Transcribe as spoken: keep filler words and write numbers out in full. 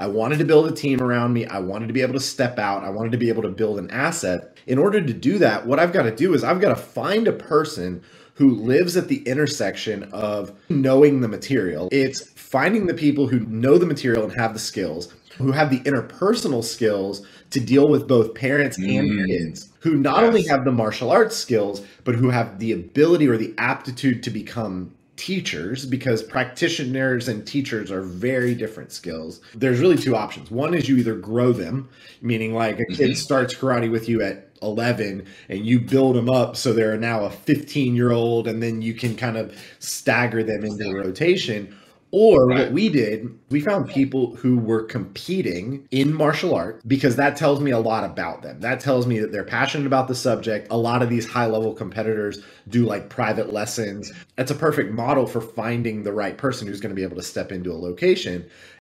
I wanted to build a team around me. I wanted to be able to step out. I wanted to be able to build an asset. In order to do that, what I've got to do is I've got to find a person who lives at the intersection of knowing the material. It's finding the people who know the material and have the skills, who have the interpersonal skills to deal with both parents and mm. kids, who not yes. only have the martial arts skills, but who have the ability or the aptitude to become teachers, because practitioners and teachers are very different skills. There's really two options. One is you either grow them, meaning like a kid starts karate with you at eleven and you build them up so they're now a fifteen year old, and then you can kind of stagger them into the rotation. Or right. what we did, we found people who were competing in martial arts, because that tells me a lot about them. That tells me that they're passionate about the subject. A lot of these high-level competitors do like private lessons. That's a perfect model for finding the right person who's going to be able to step into a location.